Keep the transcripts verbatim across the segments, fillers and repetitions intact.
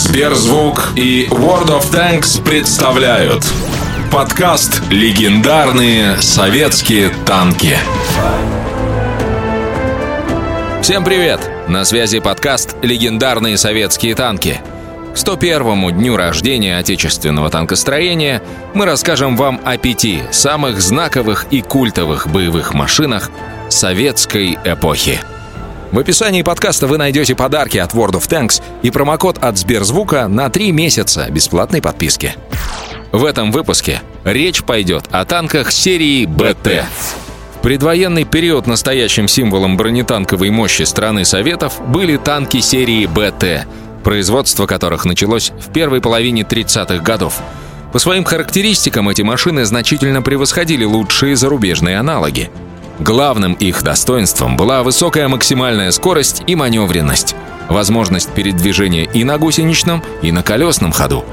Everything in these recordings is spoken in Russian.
Сберзвук и World of Tanks представляют подкаст «Легендарные советские танки». Всем привет! На связи подкаст «Легендарные советские танки». К сто первому дню рождения отечественного танкостроения мы расскажем вам о пяти самых знаковых и культовых боевых машинах советской эпохи. В описании подкаста вы найдете подарки от World of Tanks и промокод от Сберзвука на три месяца бесплатной подписки. В этом выпуске речь пойдет о танках серии «БТ». В предвоенный период настоящим символом бронетанковой мощи страны Советов были танки серии «БТ», производство которых началось в первой половине тридцатых годов. По своим характеристикам эти машины значительно превосходили лучшие зарубежные аналоги. Главным их достоинством была высокая максимальная скорость и маневренность, возможность передвижения и на гусеничном, и на колесном ходу.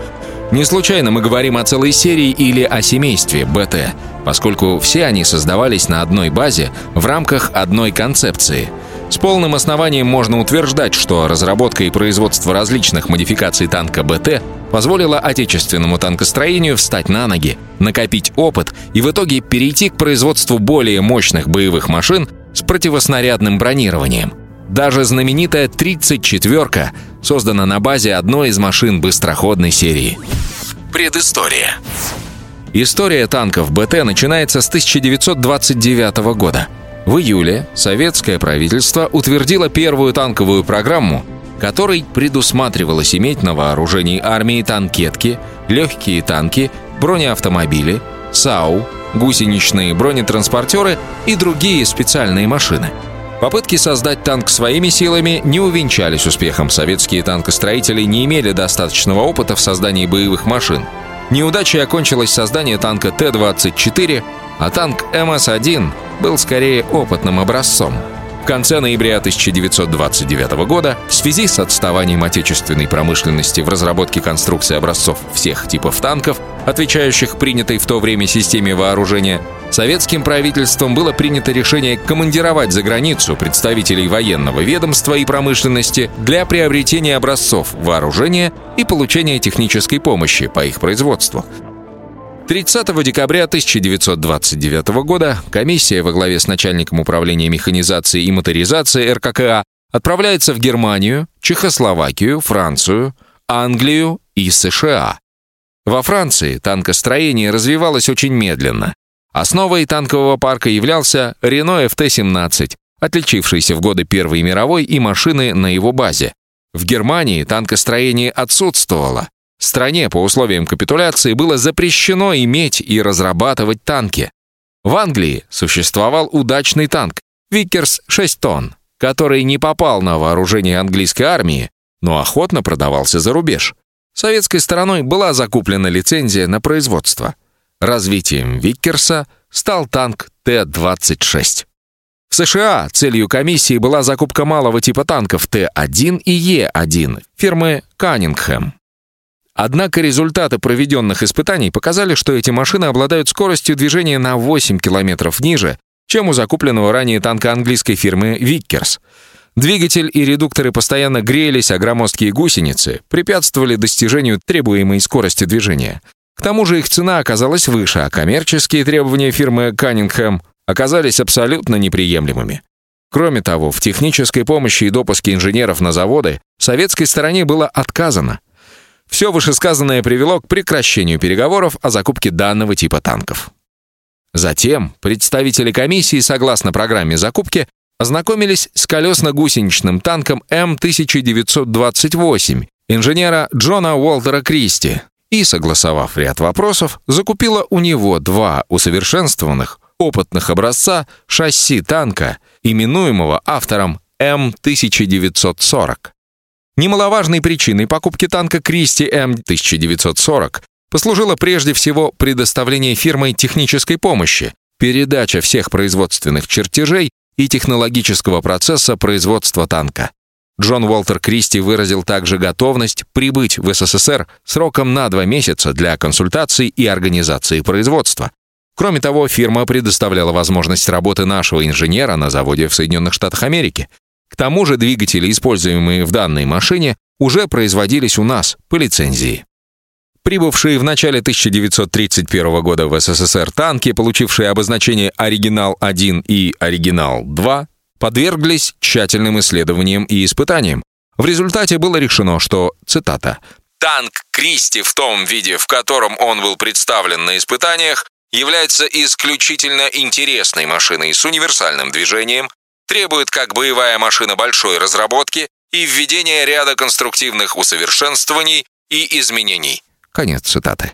Не случайно мы говорим о целой серии или о семействе БТ, поскольку все они создавались на одной базе в рамках одной концепции. С полным основанием можно утверждать, что разработка и производство различных модификаций танка БТ позволило отечественному танкостроению встать на ноги, накопить опыт и в итоге перейти к производству более мощных боевых машин с противоснарядным бронированием. Даже знаменитая тридцатьчетверка создана на базе одной из машин быстроходной серии. Предыстория. История танков БТ начинается с тысяча девятьсот двадцать девятого года. В июле советское правительство утвердило первую танковую программу, которой предусматривалось иметь на вооружении армии танкетки, легкие танки, бронеавтомобили, САУ, гусеничные бронетранспортеры и другие специальные машины. Попытки создать танк своими силами не увенчались успехом. Советские танкостроители не имели достаточного опыта в создании боевых машин. Неудачей окончилось создание танка Т двадцать четыре, а танк эм эс один был скорее опытным образцом. В конце ноября тысяча девятьсот двадцать девятого года в связи с отставанием отечественной промышленности в разработке конструкции образцов всех типов танков, отвечающих принятой в то время системе вооружения, советским правительством было принято решение командировать за границу представителей военного ведомства и промышленности для приобретения образцов вооружения и получения технической помощи по их производству. тридцатого декабря тысяча девятьсот двадцать девятого года комиссия во главе с начальником управления механизации и моторизации эр ка ка а отправляется в Германию, Чехословакию, Францию, Англию и США. Во Франции танкостроение развивалось очень медленно. Основой танкового парка являлся Renault эф тэ семнадцать, отличившийся в годы Первой мировой, и машины на его базе. В Германии танкостроение отсутствовало. Стране по условиям капитуляции было запрещено иметь и разрабатывать танки. В Англии существовал удачный танк «Виккерс шесть тонн», который не попал на вооружение английской армии, но охотно продавался за рубеж. Советской стороной была закуплена лицензия на производство. Развитием «Виккерса» стал танк Т двадцать шесть. В США целью комиссии была закупка малого типа танков Т один и Е один фирмы «Каннингхэм». Однако результаты проведенных испытаний показали, что эти машины обладают скоростью движения на восемь километров ниже, чем у закупленного ранее танка английской фирмы «Виккерс». Двигатель и редукторы постоянно грелись, а громоздкие гусеницы препятствовали достижению требуемой скорости движения. К тому же их цена оказалась выше, а коммерческие требования фирмы «Каннингхэм» оказались абсолютно неприемлемыми. Кроме того, в технической помощи и допуске инженеров на заводы советской стороне было отказано. Все вышесказанное привело к прекращению переговоров о закупке данного типа танков. Затем представители комиссии, согласно программе закупки, ознакомились с колесно-гусеничным танком эм тысяча девятьсот двадцать восемь инженера Джона Уолтера Кристи и, согласовав ряд вопросов, закупила у него два усовершенствованных, опытных образца шасси танка, именуемого автором эм тысяча девятьсот сорок. Немаловажной причиной покупки танка Кристи эм тысяча девятьсот сорок послужило прежде всего предоставление фирмой технической помощи, передача всех производственных чертежей и технологического процесса производства танка. Джон Уолтер Кристи выразил также готовность прибыть в эс эс эс эр сроком на два месяца для консультаций и организации производства. Кроме того, фирма предоставляла возможность работы нашего инженера на заводе в Соединенных Штатах Америки. К тому же двигатели, используемые в данной машине, уже производились у нас по лицензии. Прибывшие в начале тысяча девятьсот тридцать первого года в СССР танки, получившие обозначение «Оригинал-один» и «Оригинал-два», подверглись тщательным исследованиям и испытаниям. В результате было решено, что, цитата, «Танк Кристи в том виде, в котором он был представлен на испытаниях, является исключительно интересной машиной с универсальным движением, требует как боевая машина большой разработки и введения ряда конструктивных усовершенствований и изменений». Конец цитаты.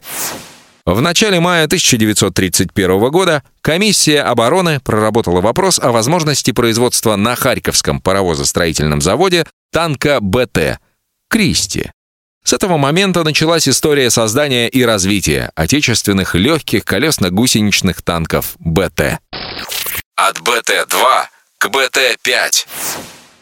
В начале мая тысяча девятьсот тридцать первого года комиссия обороны проработала вопрос о возможности производства на Харьковском паровозостроительном заводе танка «БТ» «Кристи». С этого момента началась история создания и развития отечественных легких колесно-гусеничных танков «БТ». От «БТ-два» к «БТ-пять».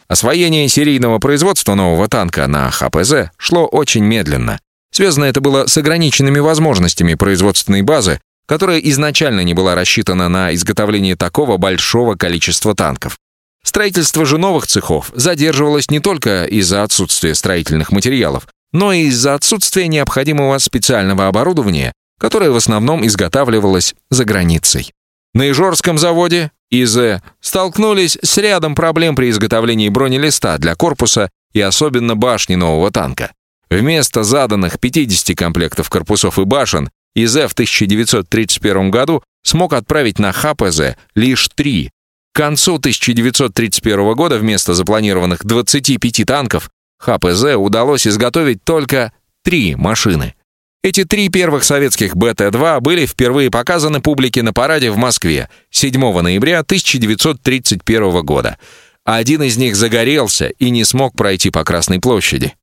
Освоение серийного производства нового танка на ха пэ зэ шло очень медленно. Связано это было с ограниченными возможностями производственной базы, которая изначально не была рассчитана на изготовление такого большого количества танков. Строительство же новых цехов задерживалось не только из-за отсутствия строительных материалов, но и из-за отсутствия необходимого специального оборудования, которое в основном изготавливалось за границей. На Ижорском заводе ИЗ столкнулись с рядом проблем при изготовлении бронелиста для корпуса и особенно башни нового танка. Вместо заданных пятидесяти комплектов корпусов и башен ИЗ в тысяча девятьсот тридцать первом году смог отправить на ха пэ зэ лишь три. К концу тысяча девятьсот тридцать первого года вместо запланированных двадцати пяти танков ха пэ зэ удалось изготовить только три машины. Эти три первых советских бэ тэ два были впервые показаны публике на параде в Москве седьмого ноября тысяча девятьсот тридцать первого года. Один из них загорелся и не смог пройти по Красной площади.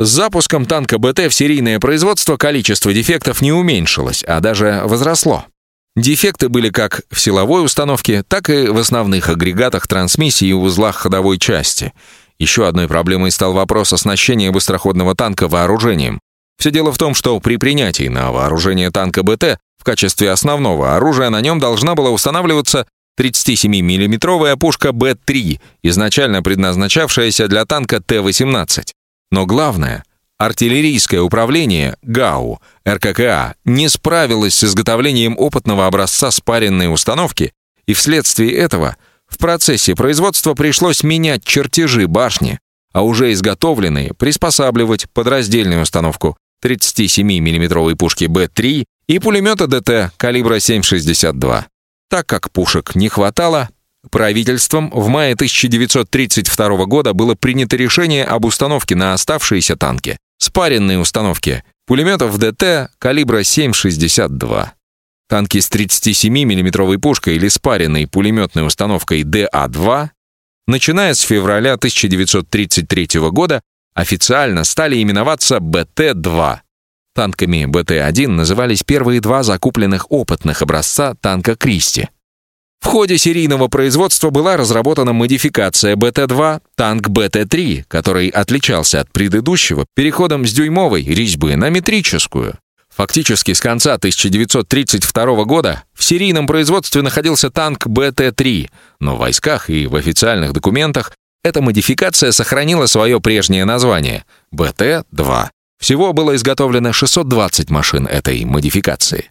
С запуском танка БТ в серийное производство количество дефектов не уменьшилось, а даже возросло. Дефекты были как в силовой установке, так и в основных агрегатах трансмиссии и узлах ходовой части. Еще одной проблемой стал вопрос оснащения быстроходного танка вооружением. Все дело в том, что при принятии на вооружение танка БТ в качестве основного оружия на нем должна была устанавливаться тридцатисемимиллиметровая пушка бэ три, изначально предназначавшаяся для танка тэ восемнадцать. Но главное, артиллерийское управление ГАУ эр ка ка а не справилось с изготовлением опытного образца спаренной установки, и вследствие этого в процессе производства пришлось менять чертежи башни, а уже изготовленные приспосабливать под раздельную установку тридцатисемимиллиметровой пушки бэ три и пулемета дэ тэ калибра семь шестьдесят два. Так как пушек не хватало, правительством в мае тысяча девятьсот тридцать второго года было принято решение об установке на оставшиеся танки спаренные установки пулеметов дэ тэ калибра семь шестьдесят два. Танки с тридцатисемимиллиметровой пушкой или спаренной пулеметной установкой дэ а два, начиная с февраля тысяча девятьсот тридцать третьего года, официально стали именоваться бэ тэ два. Танками бэ тэ один назывались первые два закупленных опытных образца танка «Кристи». В ходе серийного производства была разработана модификация бэ тэ два, танк бэ тэ три, который отличался от предыдущего переходом с дюймовой резьбы на метрическую. Фактически с конца тысяча девятьсот тридцать второго года в серийном производстве находился танк бэ тэ три, но в войсках и в официальных документах эта модификация сохранила свое прежнее название – бэ тэ два. Всего было изготовлено шестьсот двадцать машин этой модификации.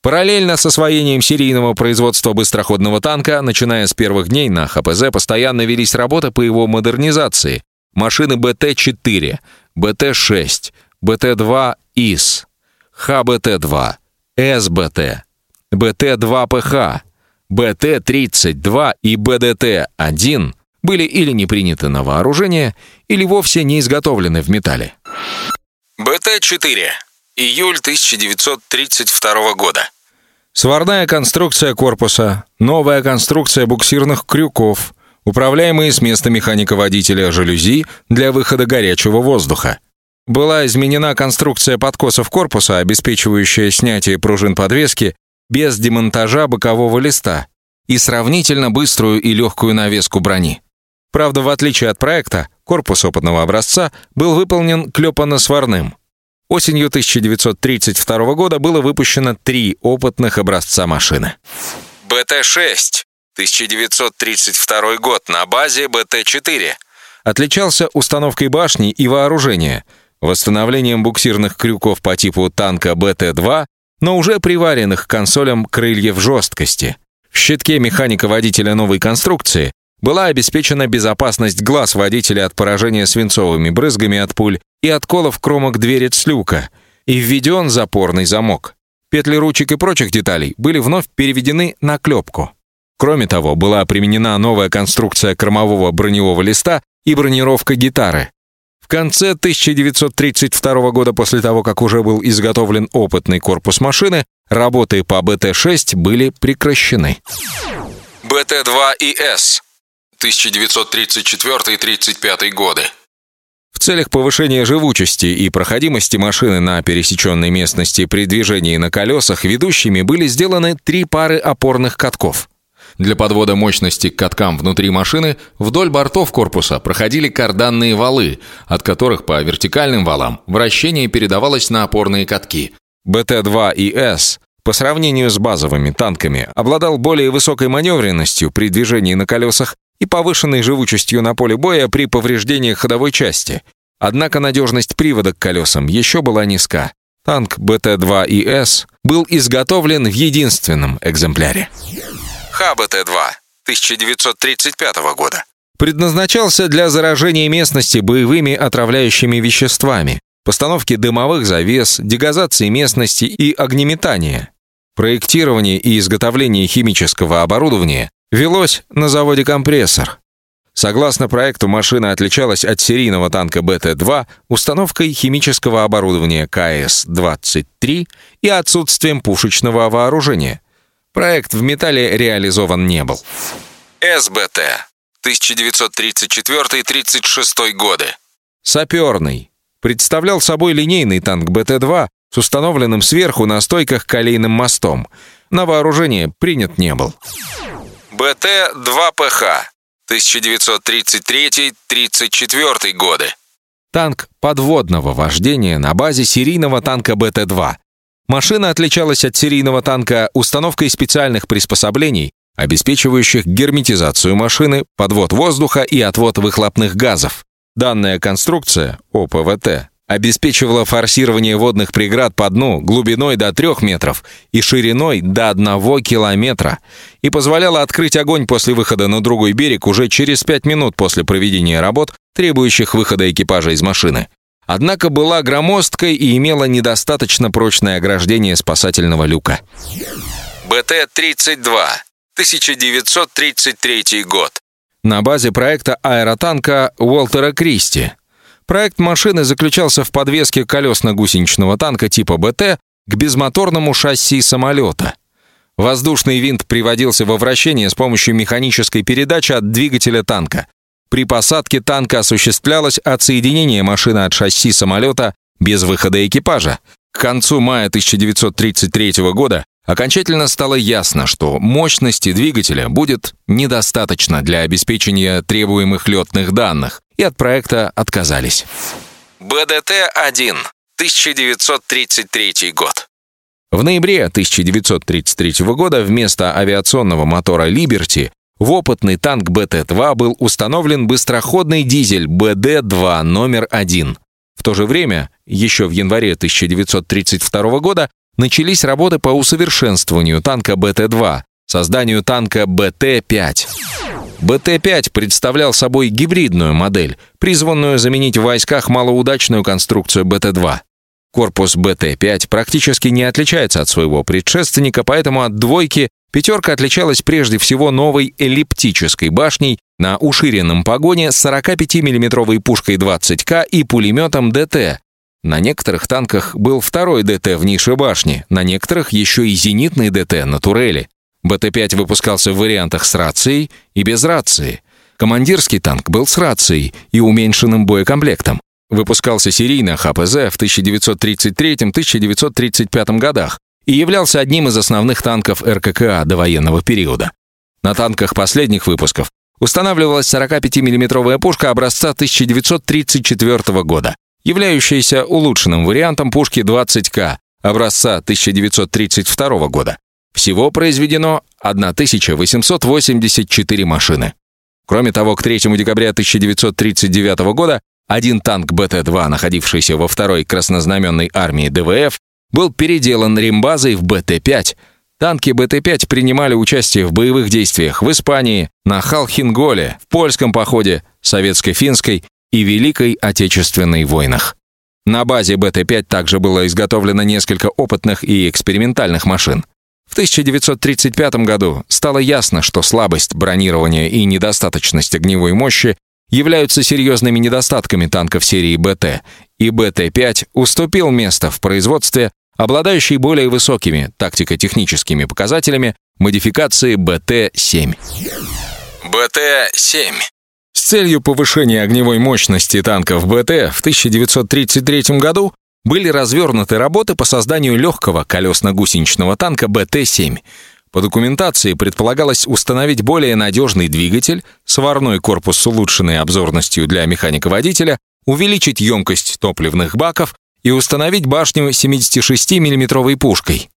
Параллельно с освоением серийного производства быстроходного танка, начиная с первых дней на ха пэ зэ постоянно велись работы по его модернизации. Машины бэ тэ четыре, бэ тэ шесть, бэ тэ два ИС, ха бэ тэ два, эс бэ тэ, бэ тэ два пэ ха, бэ тэ тридцать два и бэ дэ тэ один были или не приняты на вооружение, или вовсе не изготовлены в металле. бэ тэ четыре. Июль тысяча девятьсот тридцать второго года. Сварная конструкция корпуса, новая конструкция буксирных крюков, управляемые с места механика-водителя жалюзи для выхода горячего воздуха. Была изменена конструкция подкосов корпуса, обеспечивающая снятие пружин подвески без демонтажа бокового листа и сравнительно быструю и легкую навеску брони. Правда, в отличие от проекта, корпус опытного образца был выполнен клепано-сварным. Осенью тысяча девятьсот тридцать второго года было выпущено три опытных образца машины. бэ тэ шесть. тысяча девятьсот тридцать второй год на базе бэ тэ четыре. отличался установкой башни и вооружения, восстановлением буксирных крюков по типу танка бэ тэ два, но уже приваренных к консолям крыльев жесткости. В щитке механика-водителя новой конструкции была обеспечена безопасность глаз водителя от поражения свинцовыми брызгами от пуль и отколов кромок дверец люка, и введен запорный замок. Петли ручек и прочих деталей были вновь переведены на клепку. Кроме того, была применена новая конструкция кормового броневого листа и бронировка гитары. В конце тысяча девятьсот тридцать второго года, после того, как уже был изготовлен опытный корпус машины, работы по бэ тэ шесть были прекращены. бэ тэ два и эс тысяча девятьсот тридцать четвёртый — тридцать пятый годы. В целях повышения живучести и проходимости машины на пересеченной местности при движении на колесах ведущими были сделаны три пары опорных катков. Для подвода мощности к каткам внутри машины вдоль бортов корпуса проходили карданные валы, от которых по вертикальным валам вращение передавалось на опорные катки. бэ тэ два и эс по сравнению с базовыми танками обладал более высокой маневренностью при движении на колесах и повышенной живучестью на поле боя при повреждении ходовой части. Однако надежность привода к колесам еще была низка. Танк бэ тэ два и эс был изготовлен в единственном экземпляре. ха бэ тэ два тысяча девятьсот тридцать пятого года. Предназначался для заражения местности боевыми отравляющими веществами, постановки дымовых завес, дегазации местности и огнеметания. Проектирование и изготовление химического оборудования велось на заводе «Компрессор». Согласно проекту, машина отличалась от серийного танка бэ тэ два установкой химического оборудования ка эс двадцать три и отсутствием пушечного вооружения. Проект в металле реализован не был. эс бэ тэ тысяча девятьсот тридцать четвёртый — тридцать шестой годы. Саперный. Представлял собой линейный танк бэ тэ два с установленным сверху на стойках колейным мостом. На вооружение принят не был. бэ тэ два пэ ха тысяча девятьсот тридцать третий — тридцать четвёртый годы. Танк подводного вождения на базе серийного танка бэ тэ два. Машина отличалась от серийного танка установкой специальных приспособлений, обеспечивающих герметизацию машины, подвод воздуха и отвод выхлопных газов. Данная конструкция, о пэ вэ тэ, обеспечивала форсирование водных преград по дну глубиной до трёх метров и шириной до одного километра и позволяла открыть огонь после выхода на другой берег уже через пять минут после проведения работ, требующих выхода экипажа из машины. Однако была громоздкой и имела недостаточно прочное ограждение спасательного люка. бэ тэ тридцать два тысяча девятьсот тридцать третий год. На базе проекта аэротанка Уолтера Кристи. Проект машины заключался в подвеске колесно-гусеничного танка типа бэ тэ к безмоторному шасси самолета. Воздушный винт приводился во вращение с помощью механической передачи от двигателя танка. При посадке танка осуществлялось отсоединение машины от шасси самолета без выхода экипажа. К концу мая тысяча девятьсот тридцать третьего года окончательно стало ясно, что мощности двигателя будет недостаточно для обеспечения требуемых летных данных, и от проекта отказались. бэ дэ тэ один тысяча девятьсот тридцать третий год. В ноябре тысяча девятьсот тридцать третьего года вместо авиационного мотора «Либерти» в опытный танк бэ тэ два был установлен быстроходный дизель бэ дэ два номер один. В то же время, еще в январе тысяча девятьсот тридцать второго года, начались работы по усовершенствованию танка бэ тэ два, созданию танка бэ тэ пять. бэ тэ пять представлял собой гибридную модель, призванную заменить в войсках малоудачную конструкцию бэ тэ два. Корпус бэ тэ пять практически не отличается от своего предшественника, поэтому от «двойки» «пятерка» отличалась прежде всего новой эллиптической башней на уширенном погоне с сорокапятимиллиметровой пушкой двадцать ка и пулеметом дэ тэ. На некоторых танках был второй дэ тэ в нише башни, на некоторых еще и зенитный дэ тэ на турели. бэ тэ пять выпускался в вариантах с рацией и без рации. Командирский танк был с рацией и уменьшенным боекомплектом. Выпускался серийно ха пэ зэ в тысяча девятьсот тридцать третьем — тысяча девятьсот тридцать пятом годах и являлся одним из основных танков эр ка ка а довоенного периода. На танках последних выпусков устанавливалась сорокапятимиллиметровая пушка образца тысяча девятьсот тридцать четвёртого года, являющаяся улучшенным вариантом пушки двадцать ка образца тысяча девятьсот тридцать второго года. Всего произведено тысяча восемьсот восемьдесят четыре машины. Кроме того, к третьему декабря тысяча девятьсот тридцать девятого года один танк бэ тэ два, находившийся во второй краснознаменной армии дэ вэ эф, был переделан рембазой в бэ тэ пять. Танки бэ тэ пять принимали участие в боевых действиях в Испании, на Халхин-Голе, в польском походе, советско-финской и Великой Отечественной войнах. На базе бэ тэ пять также было изготовлено несколько опытных и экспериментальных машин. В тысяча девятьсот тридцать пятом году стало ясно, что слабость бронирования и недостаточность огневой мощи являются серьезными недостатками танков серии бэ тэ, и бэ тэ пять уступил место в производстве, обладающей более высокими тактико-техническими показателями модификации бэ тэ семь. бэ тэ семь. С целью повышения огневой мощности танков бэ тэ в тысяча девятьсот тридцать третьем году были развернуты работы по созданию легкого колесно-гусеничного танка бэ тэ семь. По документации предполагалось установить более надежный двигатель, сварной корпус с улучшенной обзорностью для механика-водителя, увеличить емкость топливных баков и установить башню семидесятишестимиллиметровой пушкой.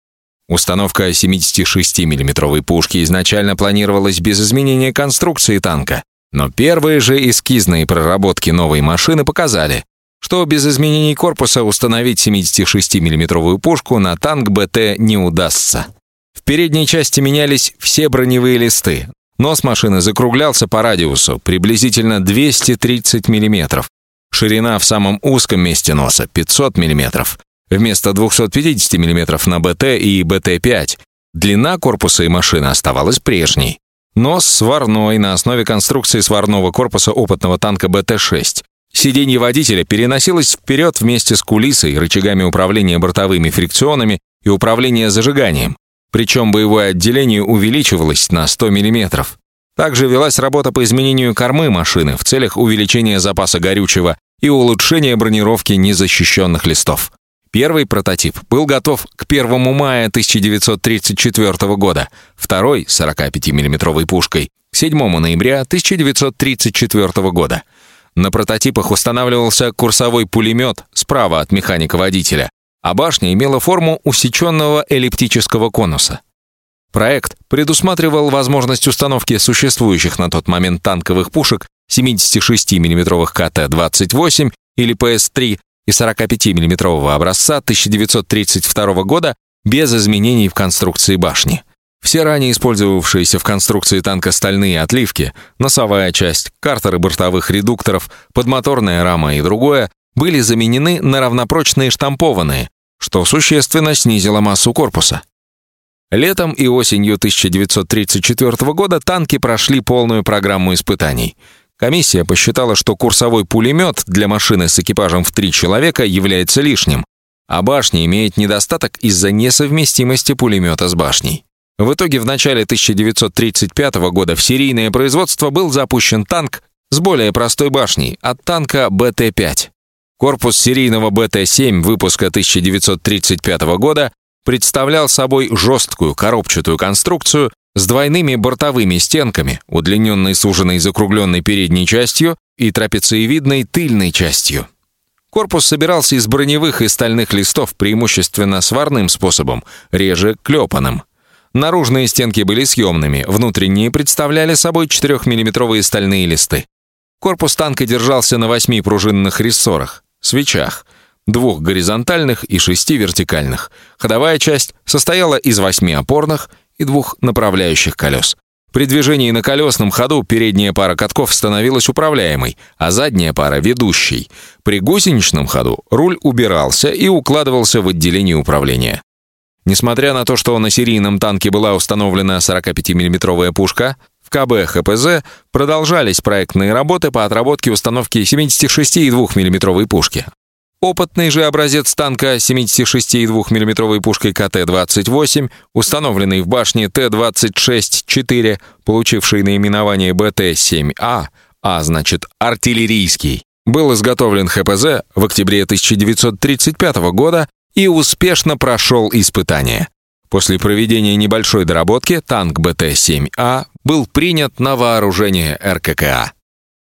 Установка семидесятишестимиллиметровой пушки изначально планировалась без изменения конструкции танка, но первые же эскизные проработки новой машины показали, что без изменений корпуса установить семидесятишестимиллиметровую пушку на танк бэ тэ не удастся. В передней части менялись все броневые листы. Нос машины закруглялся по радиусу приблизительно двести тридцать миллиметров. Ширина в самом узком месте носа — пятьсот миллиметров. Вместо двухсот пятидесяти миллиметров на бэ тэ и бэ тэ пять длина корпуса и машины оставалась прежней. Нос сварной на основе конструкции сварного корпуса опытного танка бэ тэ шесть. Сиденье водителя переносилось вперед вместе с кулисой, рычагами управления бортовыми фрикционами и управления зажиганием. Причем боевое отделение увеличивалось на сто миллиметров. Также велась работа по изменению кормы машины в целях увеличения запаса горючего и улучшения бронировки незащищенных листов. Первый прототип был готов к первому мая тысяча девятьсот тридцать четвертого года, второй сорокапятимиллиметровой пушкой к седьмому ноября тысяча девятьсот тридцать четвертого года. На прототипах устанавливался курсовой пулемет справа от механика-водителя, а башня имела форму усеченного эллиптического конуса. Проект предусматривал возможность установки существующих на тот момент танковых пушек семидесятишестимиллиметровых ка тэ двадцать восемь или пэ эс три и сорокапятимиллиметрового образца тысяча девятьсот тридцать второго года без изменений в конструкции башни. Все ранее использовавшиеся в конструкции танка стальные отливки, носовая часть, картеры бортовых редукторов, подмоторная рама и другое были заменены на равнопрочные штампованные, что существенно снизило массу корпуса. Летом и осенью тысяча девятьсот тридцать четвертого года танки прошли полную программу испытаний. Комиссия посчитала, что курсовой пулемет для машины с экипажем в три человека является лишним, а башня имеет недостаток из-за несовместимости пулемета с башней. В итоге в начале тысяча девятьсот тридцать пятого года в серийное производство был запущен танк с более простой башней от танка бэ тэ пять. Корпус серийного бэ тэ семь выпуска тысяча девятьсот тридцать пятого года представлял собой жесткую коробчатую конструкцию с двойными бортовыми стенками, удлиненной суженной закругленной передней частью и трапециевидной тыльной частью. Корпус собирался из броневых и стальных листов преимущественно сварным способом, реже клепаным. Наружные стенки были съемными, внутренние представляли собой четырехмиллиметровые стальные листы. Корпус танка держался на восьми пружинных рессорах, свечах, двух горизонтальных и шести вертикальных. Ходовая часть состояла из восьми опорных и двух направляющих колес. При движении на колесном ходу передняя пара катков становилась управляемой, а задняя пара — ведущей. При гусеничном ходу руль убирался и укладывался в отделение управления. Несмотря на то, что на серийном танке была установлена сорокапятимиллиметровая пушка, в ка бэ ха пэ зэ продолжались проектные работы по отработке установки семидесятишестидвухмиллиметровой пушки. Опытный же образец танка семидесятишестидвухмиллиметровой пушкой ка тэ двадцать восемь, установленный в башне тэ двадцать шесть четыре, получивший наименование бэ тэ семь а, а значит артиллерийский, был изготовлен ха пэ зэ в октябре тысяча девятьсот тридцать пятого года и успешно прошел испытания. После проведения небольшой доработки танк бэ тэ семь а был принят на вооружение эр ка ка а.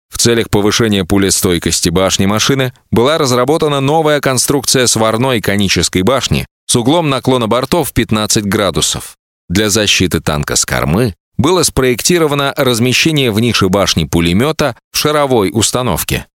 В целях повышения пулестойкости башни машины была разработана новая конструкция сварной конической башни с углом наклона бортов пятнадцать градусов. Для защиты танка с кормы было спроектировано размещение в нише башни пулемета в шаровой установке.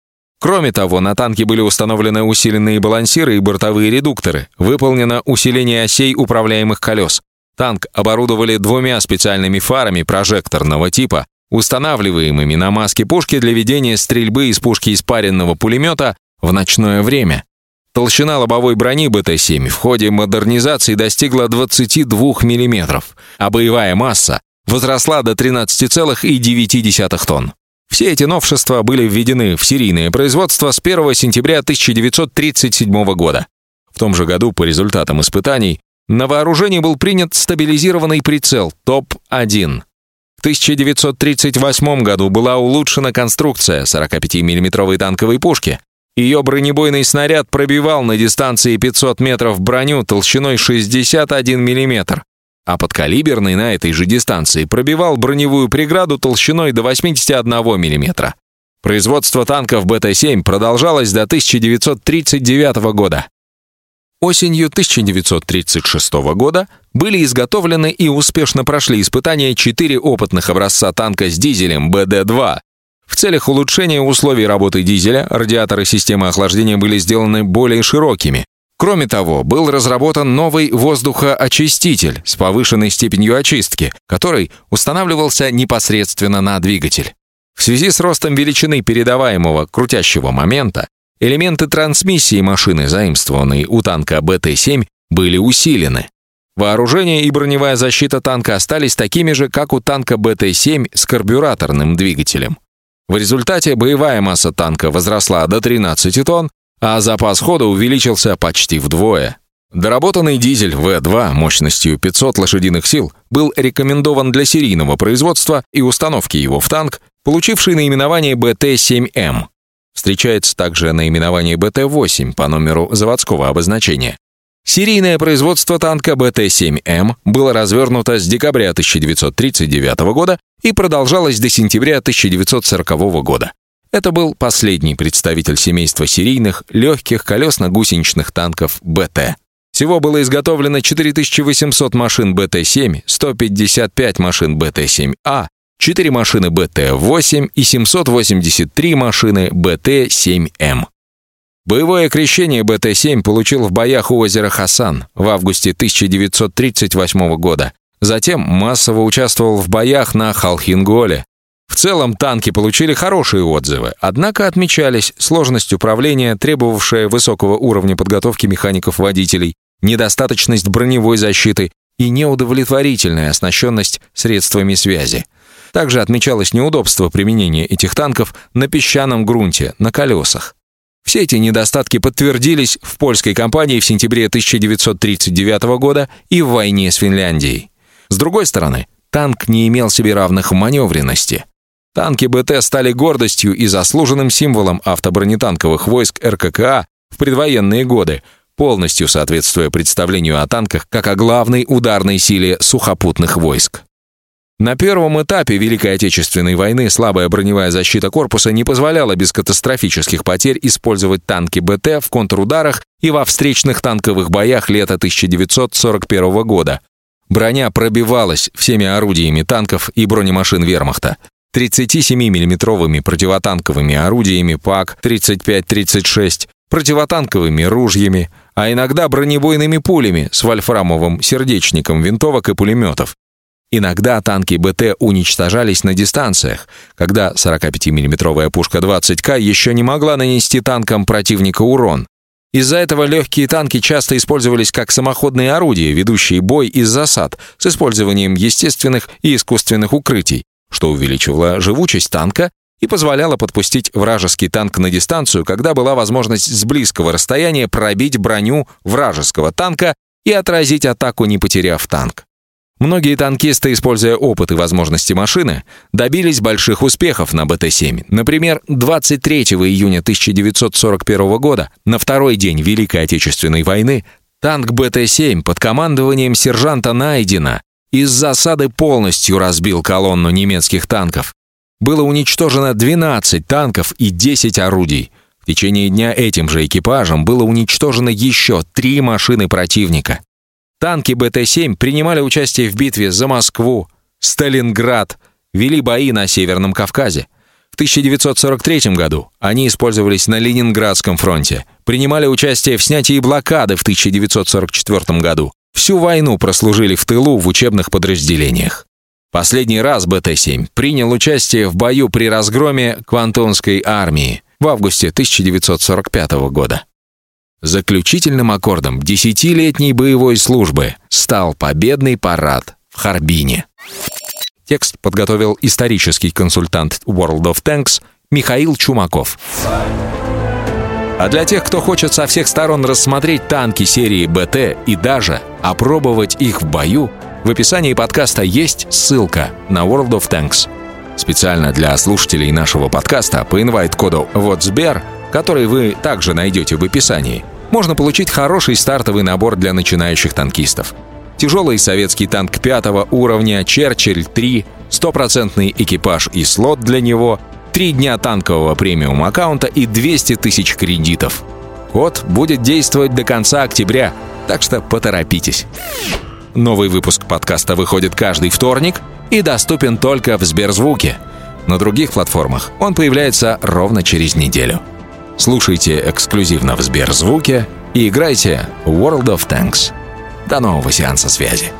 Кроме того, на танке были установлены усиленные балансиры и бортовые редукторы, выполнено усиление осей управляемых колес. Танк оборудовали двумя специальными фарами прожекторного типа, устанавливаемыми на маске пушки для ведения стрельбы из пушки испаренного пулемета в ночное время. Толщина лобовой брони бэ тэ семь в ходе модернизации достигла двадцати двух миллиметров, а боевая масса возросла до тринадцати целых девяти десятых тонн. Все эти новшества были введены в серийное производство с первого сентября тысяча девятьсот тридцать седьмого года. В том же году по результатам испытаний на вооружение был принят стабилизированный прицел топ один. В тысяча девятьсот тридцать восьмом году была улучшена конструкция сорокапятимиллиметровой танковой пушки. Ее бронебойный снаряд пробивал на дистанции пятисот метров броню толщиной шестьдесят один миллиметр, а подкалиберный на этой же дистанции пробивал броневую преграду толщиной до восьмидесяти одного миллиметра. Производство танков бэ тэ семь продолжалось до тысяча девятьсот тридцать девятого года. Осенью тысяча девятьсот тридцать шестого года были изготовлены и успешно прошли испытания четыре опытных образца танка с дизелем бэ дэ два. В целях улучшения условий работы дизеля радиаторы системы охлаждения были сделаны более широкими. Кроме того, был разработан новый воздухоочиститель с повышенной степенью очистки, который устанавливался непосредственно на двигатель. В связи с ростом величины передаваемого крутящего момента, элементы трансмиссии машины, заимствованные у танка бэ тэ семь, были усилены. Вооружение и броневая защита танка остались такими же, как у танка бэ тэ семь с карбюраторным двигателем. В результате боевая масса танка возросла до тринадцати тонн, а запас хода увеличился почти вдвое. Доработанный дизель вэ два мощностью пятисот лошадиных сил был рекомендован для серийного производства и установки его в танк, получивший наименование бэ тэ семь эм. Встречается также наименование бэ тэ восемь по номеру заводского обозначения. Серийное производство танка бэ тэ семь эм было развернуто с декабря тысяча девятьсот тридцать девятого года и продолжалось до сентября тысяча девятьсот сорокового года. Это был последний представитель семейства серийных легких колесно-гусеничных танков бэ тэ. Всего было изготовлено четыре тысячи восемьсот машин бэ тэ семь, сто пятьдесят пять машин бэ тэ семь а, четыре машины бэ тэ восемь и семьсот восемьдесят три машины бэ тэ семь эм. Боевое крещение бэ тэ семь получил в боях у озера Хасан в августе тысяча девятьсот тридцать восьмого года. Затем массово участвовал в боях на Халхин-Голе. В целом танки получили хорошие отзывы, однако отмечались сложность управления, требовавшая высокого уровня подготовки механиков-водителей, недостаточность броневой защиты и неудовлетворительная оснащенность средствами связи. Также отмечалось неудобство применения этих танков на песчаном грунте, на колесах. Все эти недостатки подтвердились в польской кампании в сентябре тысяча девятьсот тридцать девятого года и в войне с Финляндией. С другой стороны, танк не имел себе равных в маневренности. Танки бэ тэ стали гордостью и заслуженным символом автобронетанковых войск эр ка ка а в предвоенные годы, полностью соответствуя представлению о танках как о главной ударной силе сухопутных войск. На первом этапе Великой Отечественной войны слабая броневая защита корпуса не позволяла без катастрофических потерь использовать танки бэ тэ в контрударах и во встречных танковых боях лета тысяча девятьсот сорок первого года. Броня пробивалась всеми орудиями танков и бронемашин вермахта, тридцатисемимиллиметровыми противотанковыми орудиями пак тридцать пять тридцать шесть, противотанковыми ружьями, а иногда бронебойными пулями с вольфрамовым сердечником винтовок и пулеметов. Иногда танки бэ тэ уничтожались на дистанциях, когда сорокапятимиллиметровая пушка двадцать ка еще не могла нанести танкам противника урон. Из-за этого легкие танки часто использовались как самоходные орудия, ведущие бой из засад, с использованием естественных и искусственных укрытий, что увеличивало живучесть танка и позволяло подпустить вражеский танк на дистанцию, когда была возможность с близкого расстояния пробить броню вражеского танка и отразить атаку, не потеряв танк. Многие танкисты, используя опыт и возможности машины, добились больших успехов на бэ тэ семь. Например, двадцать третьего июня тысяча девятьсот сорок первого года, на второй день Великой Отечественной войны, танк бэ тэ семь под командованием сержанта Найдена из засады полностью разбил колонну немецких танков. Было уничтожено двенадцать танков и десять орудий. В течение дня этим же экипажем было уничтожено еще три машины противника. Танки бэ тэ семь принимали участие в битве за Москву, Сталинград вели бои на Северном Кавказе. В тысяча девятьсот сорок третьем году они использовались на Ленинградском фронте, принимали участие в снятии блокады в тысяча девятьсот сорок четвёртом году, всю войну прослужили в тылу в учебных подразделениях. Последний раз бэ тэ семь принял участие в бою при разгроме Квантунской армии в августе тысяча девятьсот сорок пятого года. Заключительным аккордом десятилетней боевой службы стал победный парад в Харбине. Текст подготовил исторический консультант World of Tanks Михаил Чумаков. А для тех, кто хочет со всех сторон рассмотреть танки серии бэ тэ и даже опробовать их в бою, в описании подкаста есть ссылка на World of Tanks. Специально для слушателей нашего подкаста по инвайт-коду «WhatSber», который вы также найдете в описании, можно получить хороший стартовый набор для начинающих танкистов. Тяжелый советский танк пятого уровня «Черчилль-три», стопроцентный экипаж и слот для него, три дня танкового премиум-аккаунта и двести тысяч кредитов. Код будет действовать до конца октября, так что поторопитесь. Новый выпуск подкаста выходит каждый вторник и доступен только в Сберзвуке. На других платформах он появляется ровно через неделю. Слушайте эксклюзивно в Сберзвуке и играйте World of Tanks. До нового сеанса связи.